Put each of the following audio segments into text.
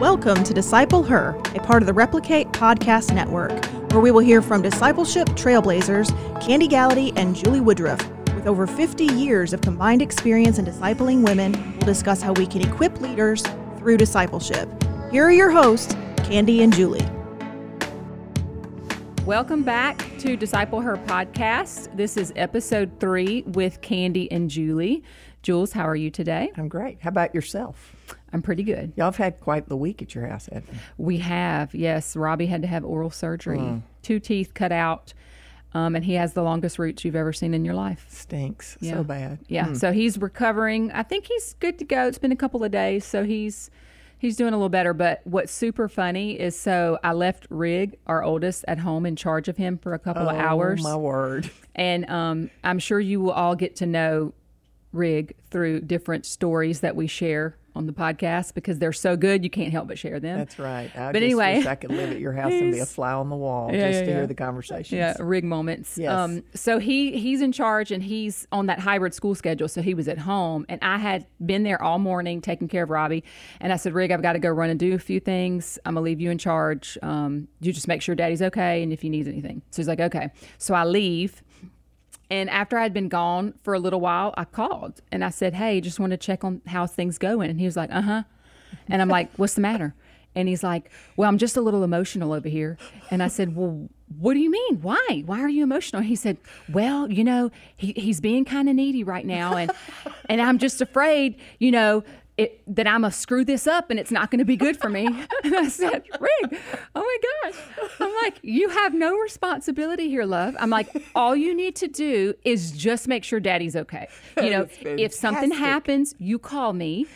Welcome to Disciple Her, a part of the Replicate Podcast Network, where we will hear from discipleship trailblazers Candy Gallaty and Julie Woodruff. With over 50 years of combined experience in discipling women, we'll discuss how we can equip leaders through discipleship. Here are your hosts, Candy and Julie. Welcome back to Disciple Her Podcast. This is episode 3 with Candy and Julie. Jules, how are you today? I'm great. How about yourself? I'm pretty good. Y'all have had quite the week at your house, haven't you? We have, yes. Robbie had to have oral surgery. 2 teeth cut out, and he has the longest roots you've ever seen in your life. Stinks. Yeah. So bad. Yeah, so he's recovering. I think he's good to go. It's been a couple of days, so he's doing a little better. But what's super funny is, so I left Rig, our oldest, at home in charge of him for a couple of hours. Oh, my word. And I'm sure you will all get to know Rig through different stories that we share on the podcast, because they're so good you can't help but share them. That's right. Anyway, wish I could live at your house and be a fly on the wall to hear the conversations. Yeah, Rig moments. Yes. So he's in charge, and he's on that hybrid school schedule, so he was at home, and I had been there all morning taking care of Robbie, and I said, Rig, I've got to go run and do a few things. I'm gonna leave you in charge. You just make sure Daddy's okay and if he needs anything. So he's like, okay. So I leave. And after I'd been gone for a little while, I called and I said, hey, just want to check on how things going. And he was like, uh-huh. And I'm like, what's the matter? And he's like, well, I'm just a little emotional over here. And I said, well, what do you mean? Why? Why are you emotional? And he said, well, you know, he's being kind of needy right now. And I'm just afraid, you know, that I'm going to screw this up and it's not going to be good for me. And I said, Rig, oh my gosh. I'm like, you have no responsibility here, love. I'm like, all you need to do is just make sure Daddy's okay. You know, if something happens, you call me.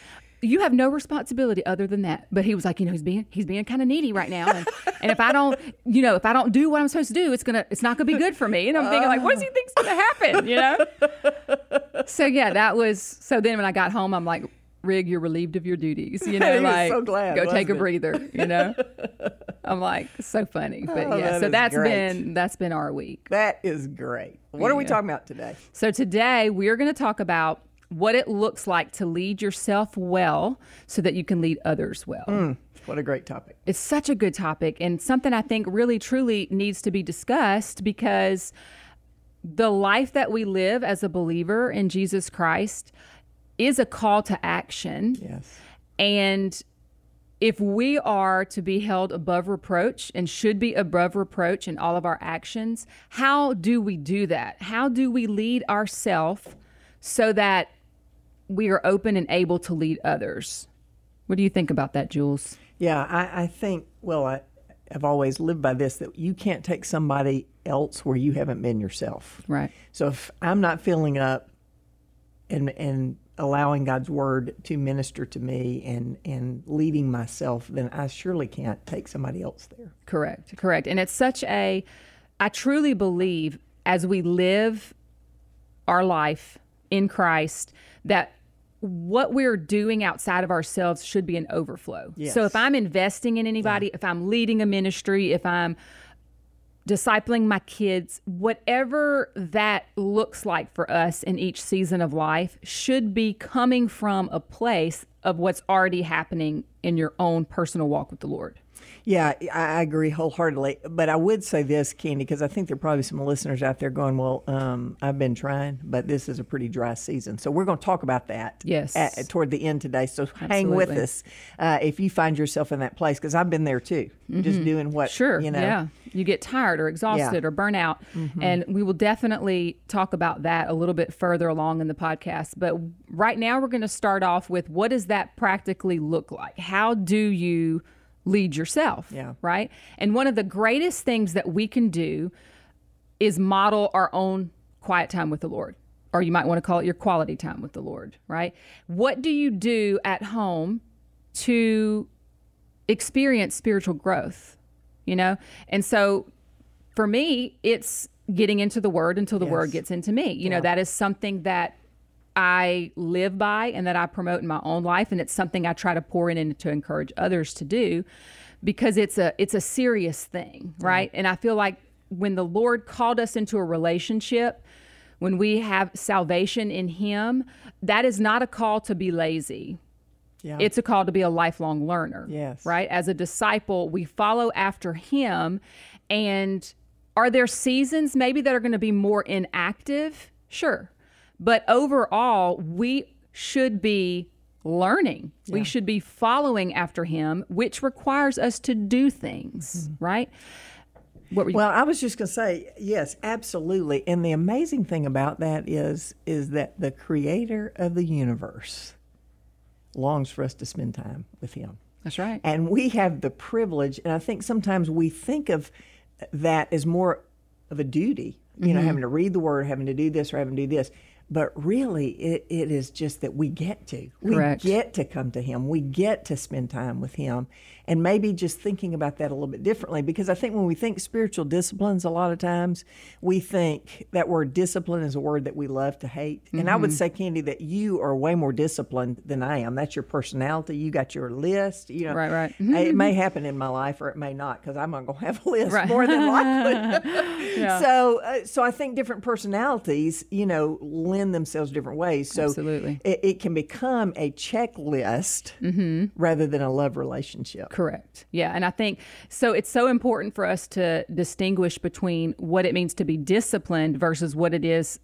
You have no responsibility other than that. But he was like, you know, he's being kind of needy right now. And if I don't do what I'm supposed to do, it's not going to be good for me. And I'm thinking, like, what does he think's going to happen? You know? So yeah, then when I got home, I'm like, Rig, you're relieved of your duties, you know, like, so glad, go take a breather, you know. I'm like, so funny. But that's been our week. That is great. What are we talking about today? So today we're going to talk about what it looks like to lead yourself well so that you can lead others well. What a great topic. It's such a good topic, and something I think really truly needs to be discussed, because the life that we live as a believer in Jesus Christ is a call to action. Yes. And if we are to be held above reproach, and should be above reproach in all of our actions, how do we do that? How do we lead ourselves so that we are open and able to lead others? What do you think about that, Jules? Yeah, I think, well, I've always lived by this, that you can't take somebody else where you haven't been yourself. Right. So if I'm not filling up and allowing God's word to minister to me and leading myself, then I surely can't take somebody else there. Correct. And it's such I truly believe, as we live our life in Christ, that what we're doing outside of ourselves should be an overflow. Yes. So if I'm investing in anybody, if I'm leading a ministry, if I'm discipling my kids, whatever that looks like for us in each season of life should be coming from a place of what's already happening in your own personal walk with the Lord. Yeah, I agree wholeheartedly. But I would say this, Candy, because I think there are probably some listeners out there going, well, I've been trying, but this is a pretty dry season. So we're going to talk about that toward the end today. So hang with us if you find yourself in that place, because I've been there too, just doing what, you know. Yeah. You get tired or exhausted or burnt out. And we will definitely talk about that a little bit further along in the podcast. But right now we're going to start off with, what does that practically look like? How do you lead yourself, right? And one of the greatest things that we can do is model our own quiet time with the Lord, or you might want to call it your quality time with the Lord, right? What do you do at home to experience spiritual growth, you know? And so for me, it's getting into the Word until the Word gets into me. You know, that is something that I live by and that I promote in my own life, and it's something I try to pour in and to encourage others to do, because it's a serious thing, right? And I feel like when the Lord called us into a relationship, when we have salvation in Him, that is not a call to be lazy. Yeah. It's a call to be a lifelong learner. Yes. Right? As a disciple, we follow after him. And are there seasons maybe that are going to be more inactive? Sure. But overall, we should be learning. Yeah. We should be following after him, which requires us to do things, mm-hmm. right? Well, I was just going to say, yes, absolutely. And the amazing thing about that is that the creator of the universe longs for us to spend time with him. That's right. And we have the privilege, and I think sometimes we think of that as more of a duty, you mm-hmm. know, having to read the word, having to do this or having to do this. But really, it is just that we get to. We Correct. Get to come to him. We get to spend time with him. And maybe just thinking about that a little bit differently, because I think when we think spiritual disciplines, a lot of times we think that word discipline is a word that we love to hate. Mm-hmm. And I would say, Candy, that you are way more disciplined than I am. That's your personality. You got your list. You know, right. It may happen in my life or it may not, because I'm not going to have a list more than likely. Yeah. So I think different personalities, you know, themselves different ways. So Absolutely. It can become a checklist mm-hmm. rather than a love relationship. Correct. Yeah. And I think so it's so important for us to distinguish between what it means to be disciplined versus what it is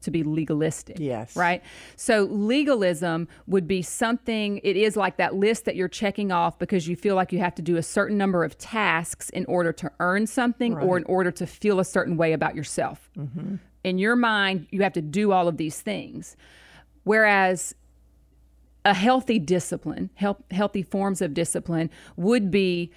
to be legalistic. Yes. Right? So legalism would be something, it is like that list that you're checking off because you feel like you have to do a certain number of tasks in order to earn something right. or in order to feel a certain way about yourself. Mm-hmm. In your mind, you have to do all of these things. Whereas a healthy discipline, healthy forms of discipline would be,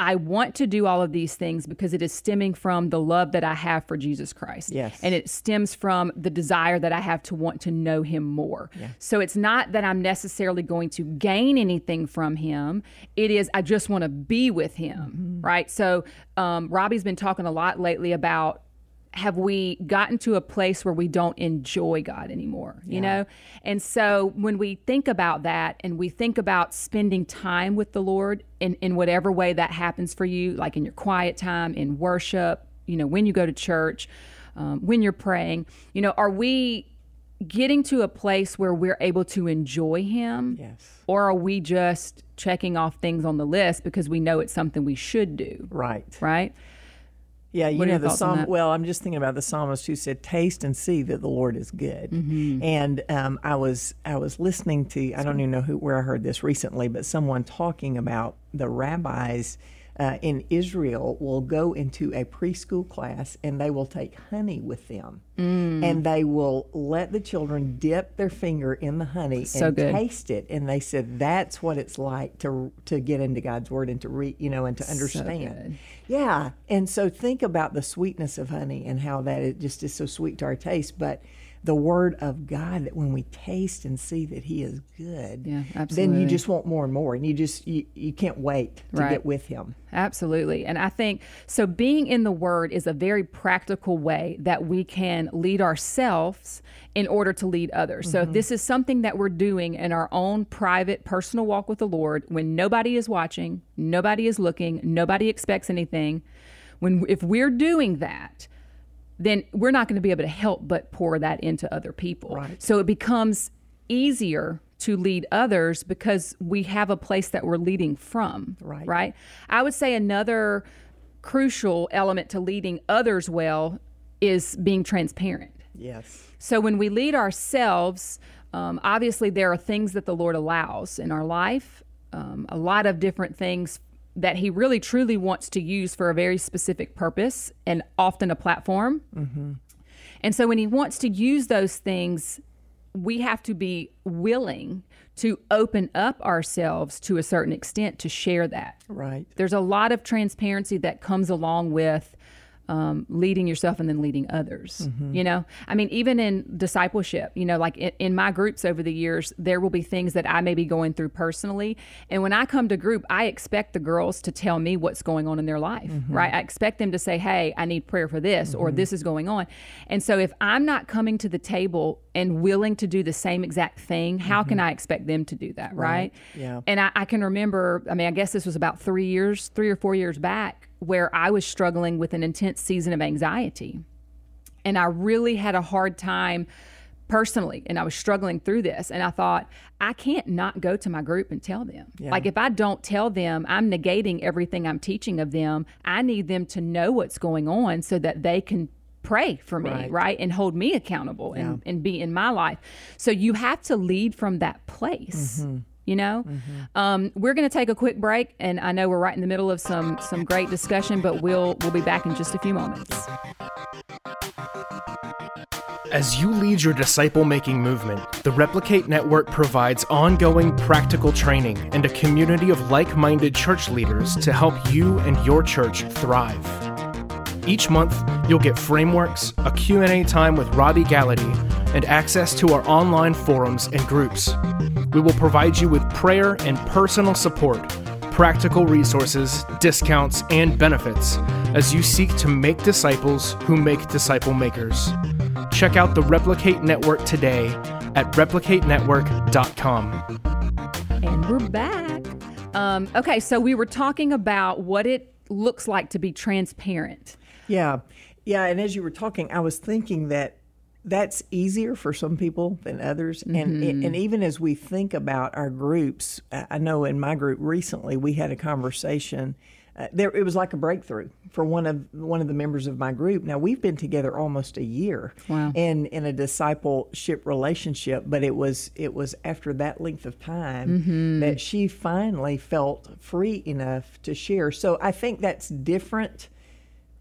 I want to do all of these things because it is stemming from the love that I have for Jesus Christ. Yes. And it stems from the desire that I have to want to know him more. Yeah. So it's not that I'm necessarily going to gain anything from him. It is, I just want to be with him, mm-hmm. right? So Robbie's been talking a lot lately about, have we gotten to a place where we don't enjoy God anymore, you yeah. know? And so when we think about that and we think about spending time with the Lord in whatever way that happens for you, like in your quiet time, in worship, you know, when you go to church, when you're praying, you know, are we getting to a place where we're able to enjoy him? Yes. Or are we just checking off things on the list because we know it's something we should do? Right. Right. Yeah, you know, the psalm. Well, I'm just thinking about the psalmist who said, "Taste and see that the Lord is good." Mm-hmm. And I was listening to, I don't even know where I heard this recently, but someone talking about the rabbis in Israel will go into a preschool class and they will take honey with them, and they will let the children dip their finger in the honey and taste it. And they said that's what it's like to get into God's word and to read, you know, and to understand. So yeah, and so think about the sweetness of honey and how that it just is so sweet to our taste, but the word of God, that when we taste and see that he is good, yeah, absolutely. Then you just want more and more, and you can't wait to right. get with him. Absolutely. And I think, so being in the word is a very practical way that we can lead ourselves in order to lead others. Mm-hmm. So if this is something that we're doing in our own private personal walk with the Lord, when nobody is watching, nobody is looking, nobody expects anything, if we're doing that, then we're not going to be able to help but pour that into other people. Right. So it becomes easier to lead others because we have a place that we're leading from, right? I would say another crucial element to leading others well is being transparent. Yes. So when we lead ourselves, obviously there are things that the Lord allows in our life, a lot of different things that he really truly wants to use for a very specific purpose and often a platform. Mm-hmm. And so when he wants to use those things, we have to be willing to open up ourselves to a certain extent to share that. Right. There's a lot of transparency that comes along with leading yourself and then leading others, mm-hmm. you know? I mean, even in discipleship, you know, like in my groups over the years, there will be things that I may be going through personally. And when I come to group, I expect the girls to tell me what's going on in their life, mm-hmm. right? I expect them to say, hey, I need prayer for this, mm-hmm. or this is going on. And so if I'm not coming to the table and willing to do the same exact thing, how mm-hmm. can I expect them to do that, right? Yeah. And I can remember, I guess this was about 3 or 4 years back, where I was struggling with an intense season of anxiety. And I really had a hard time personally, and I was struggling through this, and I thought, I can't not go to my group and tell them. Yeah. Like, if I don't tell them, I'm negating everything I'm teaching of them. I need them to know what's going on so that they can pray for me, right? And hold me accountable and be in my life. So you have to lead from that place. Mm-hmm. You know, we're going to take a quick break, and I know we're right in the middle of some great discussion, but we'll be back in just a few moments. As you lead your disciple-making movement, the Replicate Network provides ongoing practical training and a community of like-minded church leaders to help you and your church thrive. Each month, you'll get frameworks, a Q&A time with Robbie Gallaty, and access to our online forums and groups. We will provide you with prayer and personal support, practical resources, discounts, and benefits as you seek to make disciples who make disciple makers. Check out the Replicate Network today at replicatenetwork.com. And we're back. Okay, so we were talking about what it looks like to be transparent. Yeah, and as you were talking, I was thinking that that's easier for some people than others. And even as we think about our groups, I know in my group recently we had a conversation. It was like a breakthrough for one of the members of my group. Now, we've been together almost a year in a discipleship relationship, but it was after that length of time that she finally felt free enough to share. So I think that's different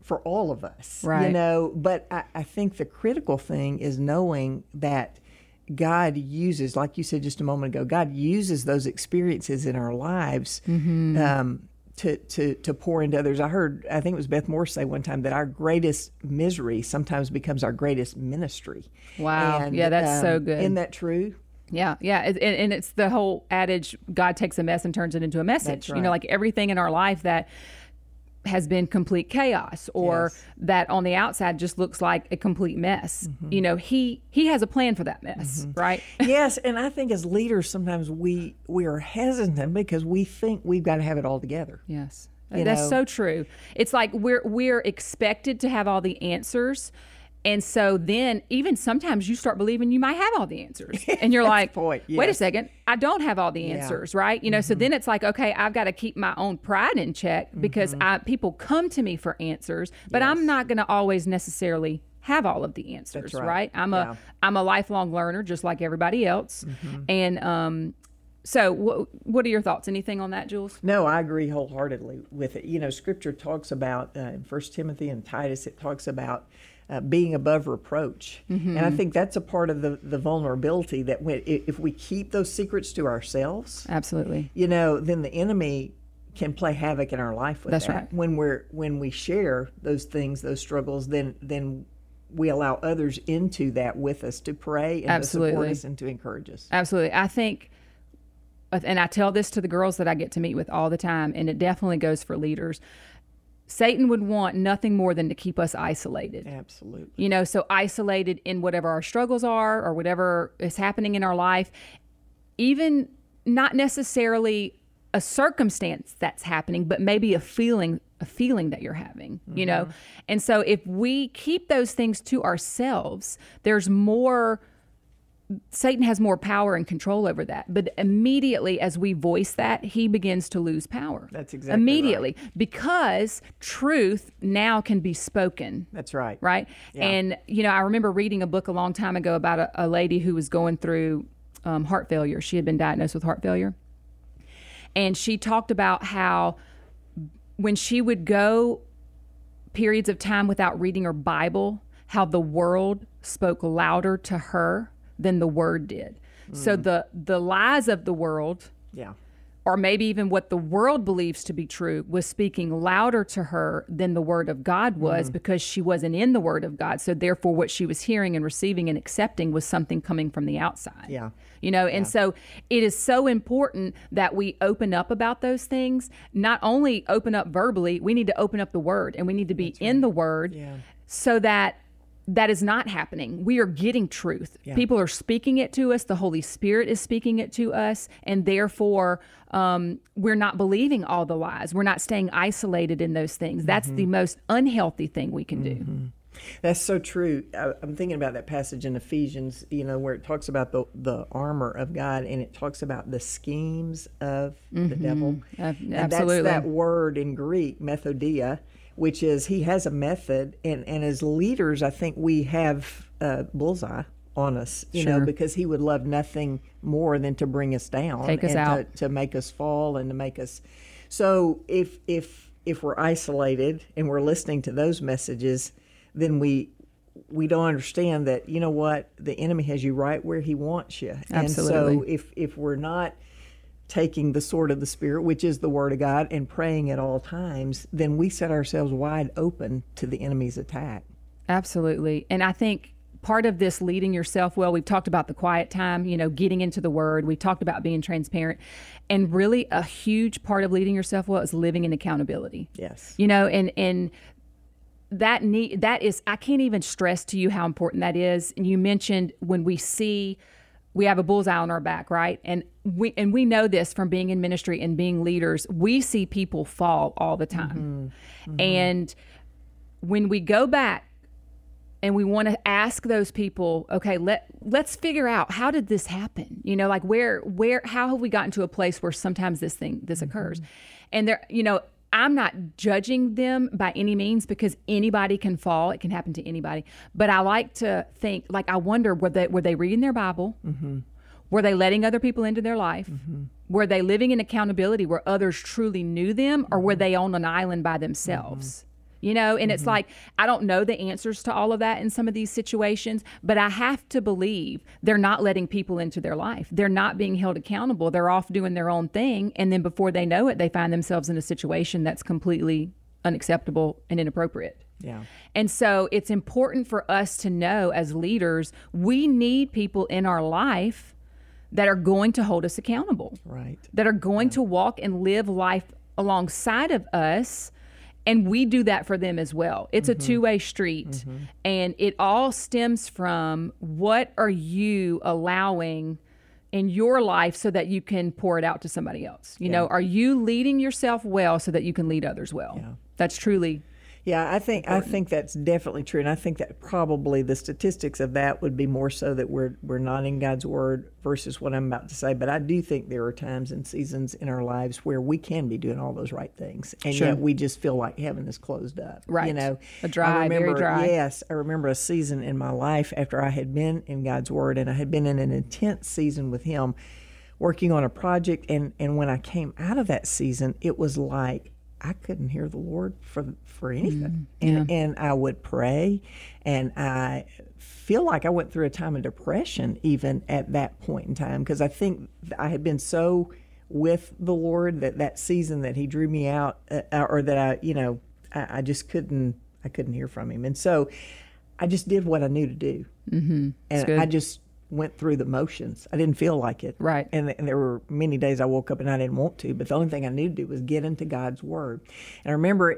for all of us, right. You know, but I think the critical thing is knowing that God uses, like you said just a moment ago, God uses those experiences in our lives to pour into others. I think it was Beth Moore say one time that our greatest misery sometimes becomes our greatest ministry. Wow. And, that's so good. Isn't that true? Yeah. And it's the whole adage, God takes a mess and turns it into a message. Right. You know, like everything in our life that has been complete chaos or that on the outside just looks like a complete mess. You know, he has a plan for that mess, right? Yes, and I think as leaders sometimes we are hesitant because we think we've got to have it all together. Yes. That's so true. It's like we're expected to have all the answers. And so then even sometimes you start believing you might have all the answers. And you're like, wait a second, I don't have all the answers, right? You know, so then it's like, okay, I've got to keep my own pride in check because people come to me for answers, but I'm not going to always necessarily have all of the answers, right? I'm a lifelong learner just like everybody else. And so what are your thoughts? Anything on that, Jules? No, I agree wholeheartedly with it. You know, Scripture talks about, in 1 Timothy and Titus, it talks about being above reproach. And I think that's a part of the vulnerability that if we keep those secrets to ourselves, absolutely, you know, then the enemy can play havoc in our life with that's that. Right. When we share those things, those struggles, then we allow others into that with us to pray and to support us and to encourage us. Absolutely. I think, and I tell this to the girls that I get to meet with all the time, and it definitely goes for leaders, Satan would want nothing more than to keep us isolated. Absolutely. You know, so isolated in whatever our struggles are or whatever is happening in our life, even not necessarily a circumstance that's happening, but maybe a feeling that you're having, you know? And so if we keep those things to ourselves, Satan has more power and control over that. But immediately as we voice that, he begins to lose power. That's exactly immediately right. Because truth now can be spoken. That's right. Right? Yeah. And, you know, I remember reading a book a long time ago about a lady who was going through heart failure. She had been diagnosed with heart failure. And she talked about how when she would go periods of time without reading her Bible, how the world spoke louder to her than the word did. So the lies of the world, or maybe even what the world believes to be true, was speaking louder to her than the word of God was, because she wasn't in the word of God. So therefore what she was hearing and receiving and accepting was something coming from the outside. Yeah. You know, and so it is so important that we open up about those things. Not only open up verbally, we need to open up the word, and we need to be in the word so that is not happening. We are getting truth. Yeah. People are speaking it to us. The Holy Spirit is speaking it to us. And therefore, we're not believing all the lies. We're not staying isolated in those things. That's the most unhealthy thing we can do. That's so true. I'm thinking about that passage in Ephesians, you know, where it talks about the armor of God, and it talks about the schemes of the devil. Absolutely. And that's that word in Greek, methodia, which is he has a method. And as leaders, I think we have a bullseye on us, you know, because he would love nothing more than to bring us down, take us out. To make us fall and to make us. So if we're isolated and we're listening to those messages, then we don't understand that, you know what, the enemy has you right where he wants you. Absolutely. And so if we're not taking the sword of the Spirit, which is the Word of God, and praying at all times, then we set ourselves wide open to the enemy's attack. Absolutely. And I think part of this leading yourself well, we've talked about the quiet time, you know, getting into the Word. We talked about being transparent. And really a huge part of leading yourself well is living in accountability. Yes. You know, and that is, I can't even stress to you how important that is. And you mentioned when we have a bullseye on our back, right? And we know this from being in ministry and being leaders. We see people fall all the time. Mm-hmm. Mm-hmm. And when we go back and we want to ask those people, okay, let's figure out, how did this happen? You know, like where, how have we gotten to a place where sometimes this occurs? And there, you know, I'm not judging them by any means, because anybody can fall. It can happen to anybody. But I like to think, like, I wonder, were they reading their Bible? Mm-hmm. Were they letting other people into their life? Mm-hmm. Were they living in accountability where others truly knew them, or were they on an island by themselves? Mm-hmm. You know, and it's like, I don't know the answers to all of that in some of these situations, but I have to believe they're not letting people into their life. They're not being held accountable. They're off doing their own thing. And then before they know it, they find themselves in a situation that's completely unacceptable and inappropriate. Yeah. And so it's important for us to know, as leaders, we need people in our life that are going to hold us accountable. Right. That are going to walk and live life alongside of us. And we do that for them as well. It's a two-way street. And it all stems from, what are you allowing in your life so that you can pour it out to somebody else? You know, are you leading yourself well so that you can lead others well? Yeah. That's truly important. I think that's definitely true. And I think that probably the statistics of that would be more so that we're not in God's Word versus what I'm about to say. But I do think there are times and seasons in our lives where we can be doing all those right things. And yet we just feel like heaven is closed up. Right. You know, very dry. Yes. I remember a season in my life after I had been in God's Word, and I had been in an intense season with Him working on a project. And when I came out of that season, it was like, I couldn't hear the Lord for anything. And I would pray, and I feel like I went through a time of depression even at that point in time, because I think I had been so with the Lord that season that He drew me out, or that I just couldn't hear from Him. And so I just did what I knew to do. And I just went through the motions. I didn't feel like it. Right. And there were many days I woke up and I didn't want to, but the only thing I needed to do was get into God's Word. And I remember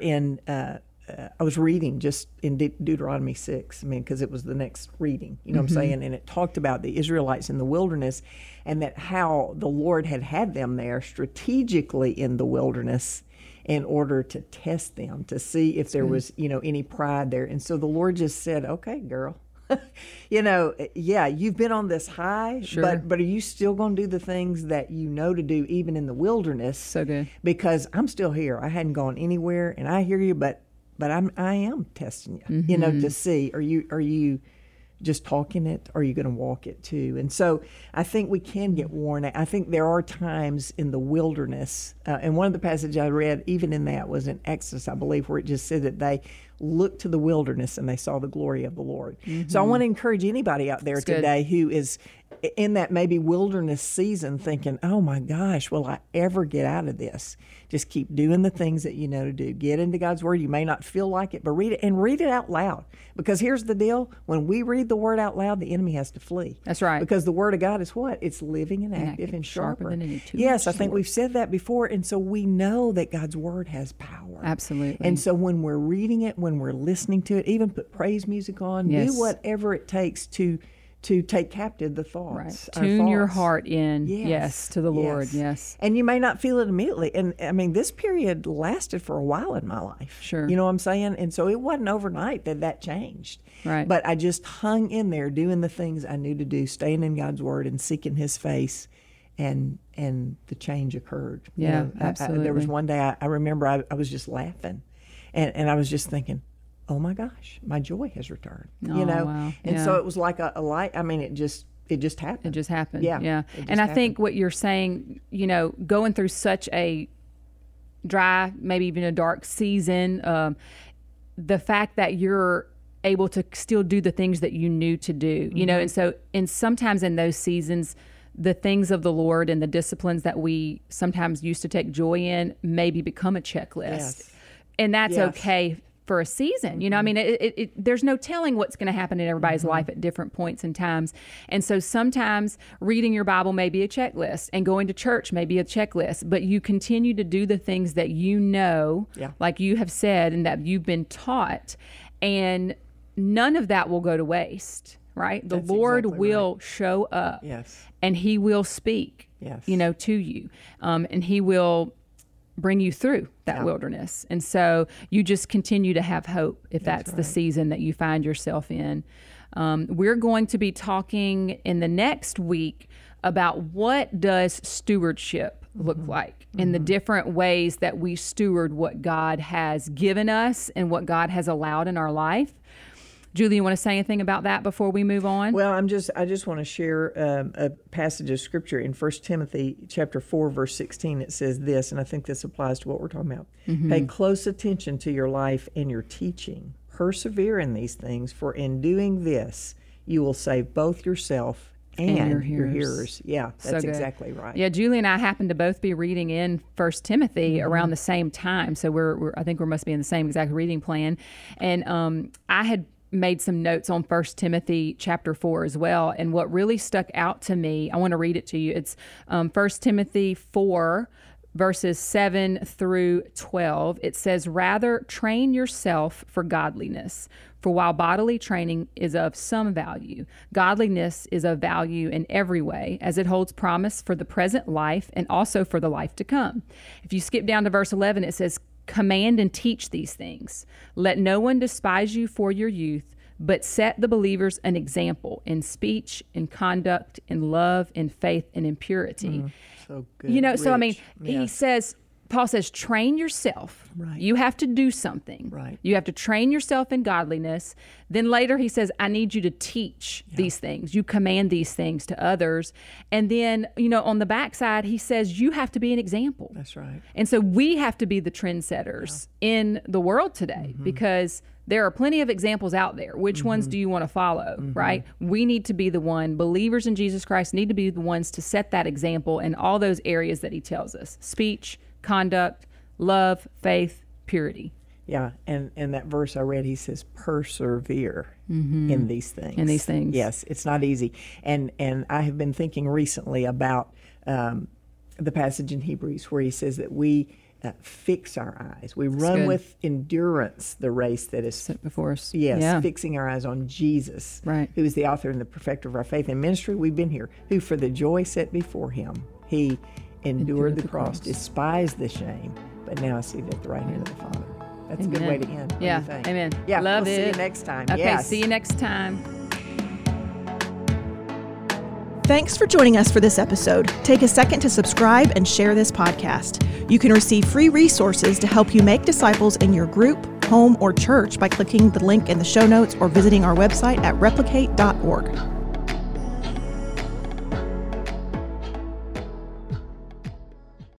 I was reading just in Deuteronomy 6, I mean, because it was the next reading, you know what I'm saying? And it talked about the Israelites in the wilderness, and that how the Lord had them there strategically in the wilderness in order to test them, to see if there was, you know, any pride there. And so the Lord just said, okay, girl, you know, yeah, you've been on this high, but are you still going to do the things that you know to do even in the wilderness? So good. Because I'm still here. I hadn't gone anywhere, and I hear you, but I am testing you, you know, to see, are you just talking it, or are you going to walk it too? And so I think we can get worn out. I think there are times in the wilderness, and one of the passages I read, even in that, was in Exodus, I believe, where it just said that they looked to the wilderness and they saw the glory of the Lord. So I want to encourage anybody out there today who is in that maybe wilderness season thinking, oh my gosh, will I ever get out of this? Just keep doing the things that you know to do. Get into God's Word. You may not feel like it, but read it, and read it out loud. Because here's the deal. When we read the Word out loud, the enemy has to flee. That's right. Because the Word of God is what? It's living and active and sharper than any two-edged sword. Yes, I think we've said that before. And so we know that God's Word has power. Absolutely. And so when we're reading it, when we're listening to it, even put praise music on, do whatever it takes to to take captive the thoughts. Right. Tune your heart in, yes to the Lord, yes. And you may not feel it immediately. And I mean, this period lasted for a while in my life. Sure. You know what I'm saying? And so it wasn't overnight that that changed. Right. But I just hung in there doing the things I knew to do, staying in God's Word and seeking His face, and the change occurred. Yeah, you know, absolutely. There was one day I remember I was just laughing, and I was just thinking, oh my gosh, my joy has returned, you know? Wow. And so it was like a light. I mean, it just happened. It just happened. Yeah. And I think what you're saying, you know, going through such a dry, maybe even a dark season, the fact that you're able to still do the things that you knew to do, you know? And so, and sometimes in those seasons, the things of the Lord and the disciplines that we sometimes used to take joy in maybe become a checklist. Yes. And that's okay for a season. You know, I mean, there's no telling what's going to happen in everybody's life at different points and times. And so sometimes reading your Bible may be a checklist and going to church may be a checklist, but you continue to do the things that you know, like you have said, and that you've been taught, and none of that will go to waste, right? The Lord will show up and He will speak, you know, to you, and He will bring you through that wilderness. And so you just continue to have hope if that's the season that you find yourself in. We're going to be talking in the next week about what does stewardship look like and the different ways that we steward what God has given us and what God has allowed in our life. Julie, you want to say anything about that before we move on? Well, I just want to share a passage of scripture in 1 Timothy chapter 4, verse 16. It says this, and I think this applies to what we're talking about. Pay close attention to your life and your teaching. Persevere in these things, for in doing this, you will save both yourself and your hearers. Yeah, that's exactly right. Yeah, Julie and I happen to both be reading in 1 Timothy around the same time. So we're I think we must be in the same exact reading plan. And I had made some notes on 1 Timothy chapter 4 as well. And what really stuck out to me, I want to read it to you. It's 1 Timothy 4, verses 7 through 12. It says, "Rather train yourself for godliness, for while bodily training is of some value, godliness is of value in every way, as it holds promise for the present life and also for the life to come." If you skip down to verse 11, it says, "Command and teach these things. Let no one despise you for your youth, but set the believers an example in speech, in conduct, in love, in faith, and in purity." So good. You know, Rich. So I mean, he says, Paul says, train yourself. Right. You have to do something. Right. You have to train yourself in godliness. Then later he says, I need you to teach these things. You command these things to others. And then, you know, on the backside, he says, you have to be an example. That's right. And so we have to be the trendsetters in the world today, because there are plenty of examples out there. Which ones do you want to follow, right? We need to be the one. Believers in Jesus Christ need to be the ones to set that example in all those areas that he tells us. Speech, conduct, love, faith, purity. Yeah, and that verse I read, he says, persevere in these things. In these things. Yes, it's not easy. And I have been thinking recently about the passage in Hebrews where he says that we fix our eyes. We run with endurance the race that is set before us. Yes, fixing our eyes on Jesus, who is the author and the perfecter of our faith and ministry. We've been here, who for the joy set before him, he endured the cross, despised the shame, but now I see that the right hand of the Father. That's a good way to end. Yeah, amen. Yeah, love it. See you next time. Okay, see you next time. Thanks for joining us for this episode. Take a second to subscribe and share this podcast. You can receive free resources to help you make disciples in your group, home, or church by clicking the link in the show notes or visiting our website at replicate.org.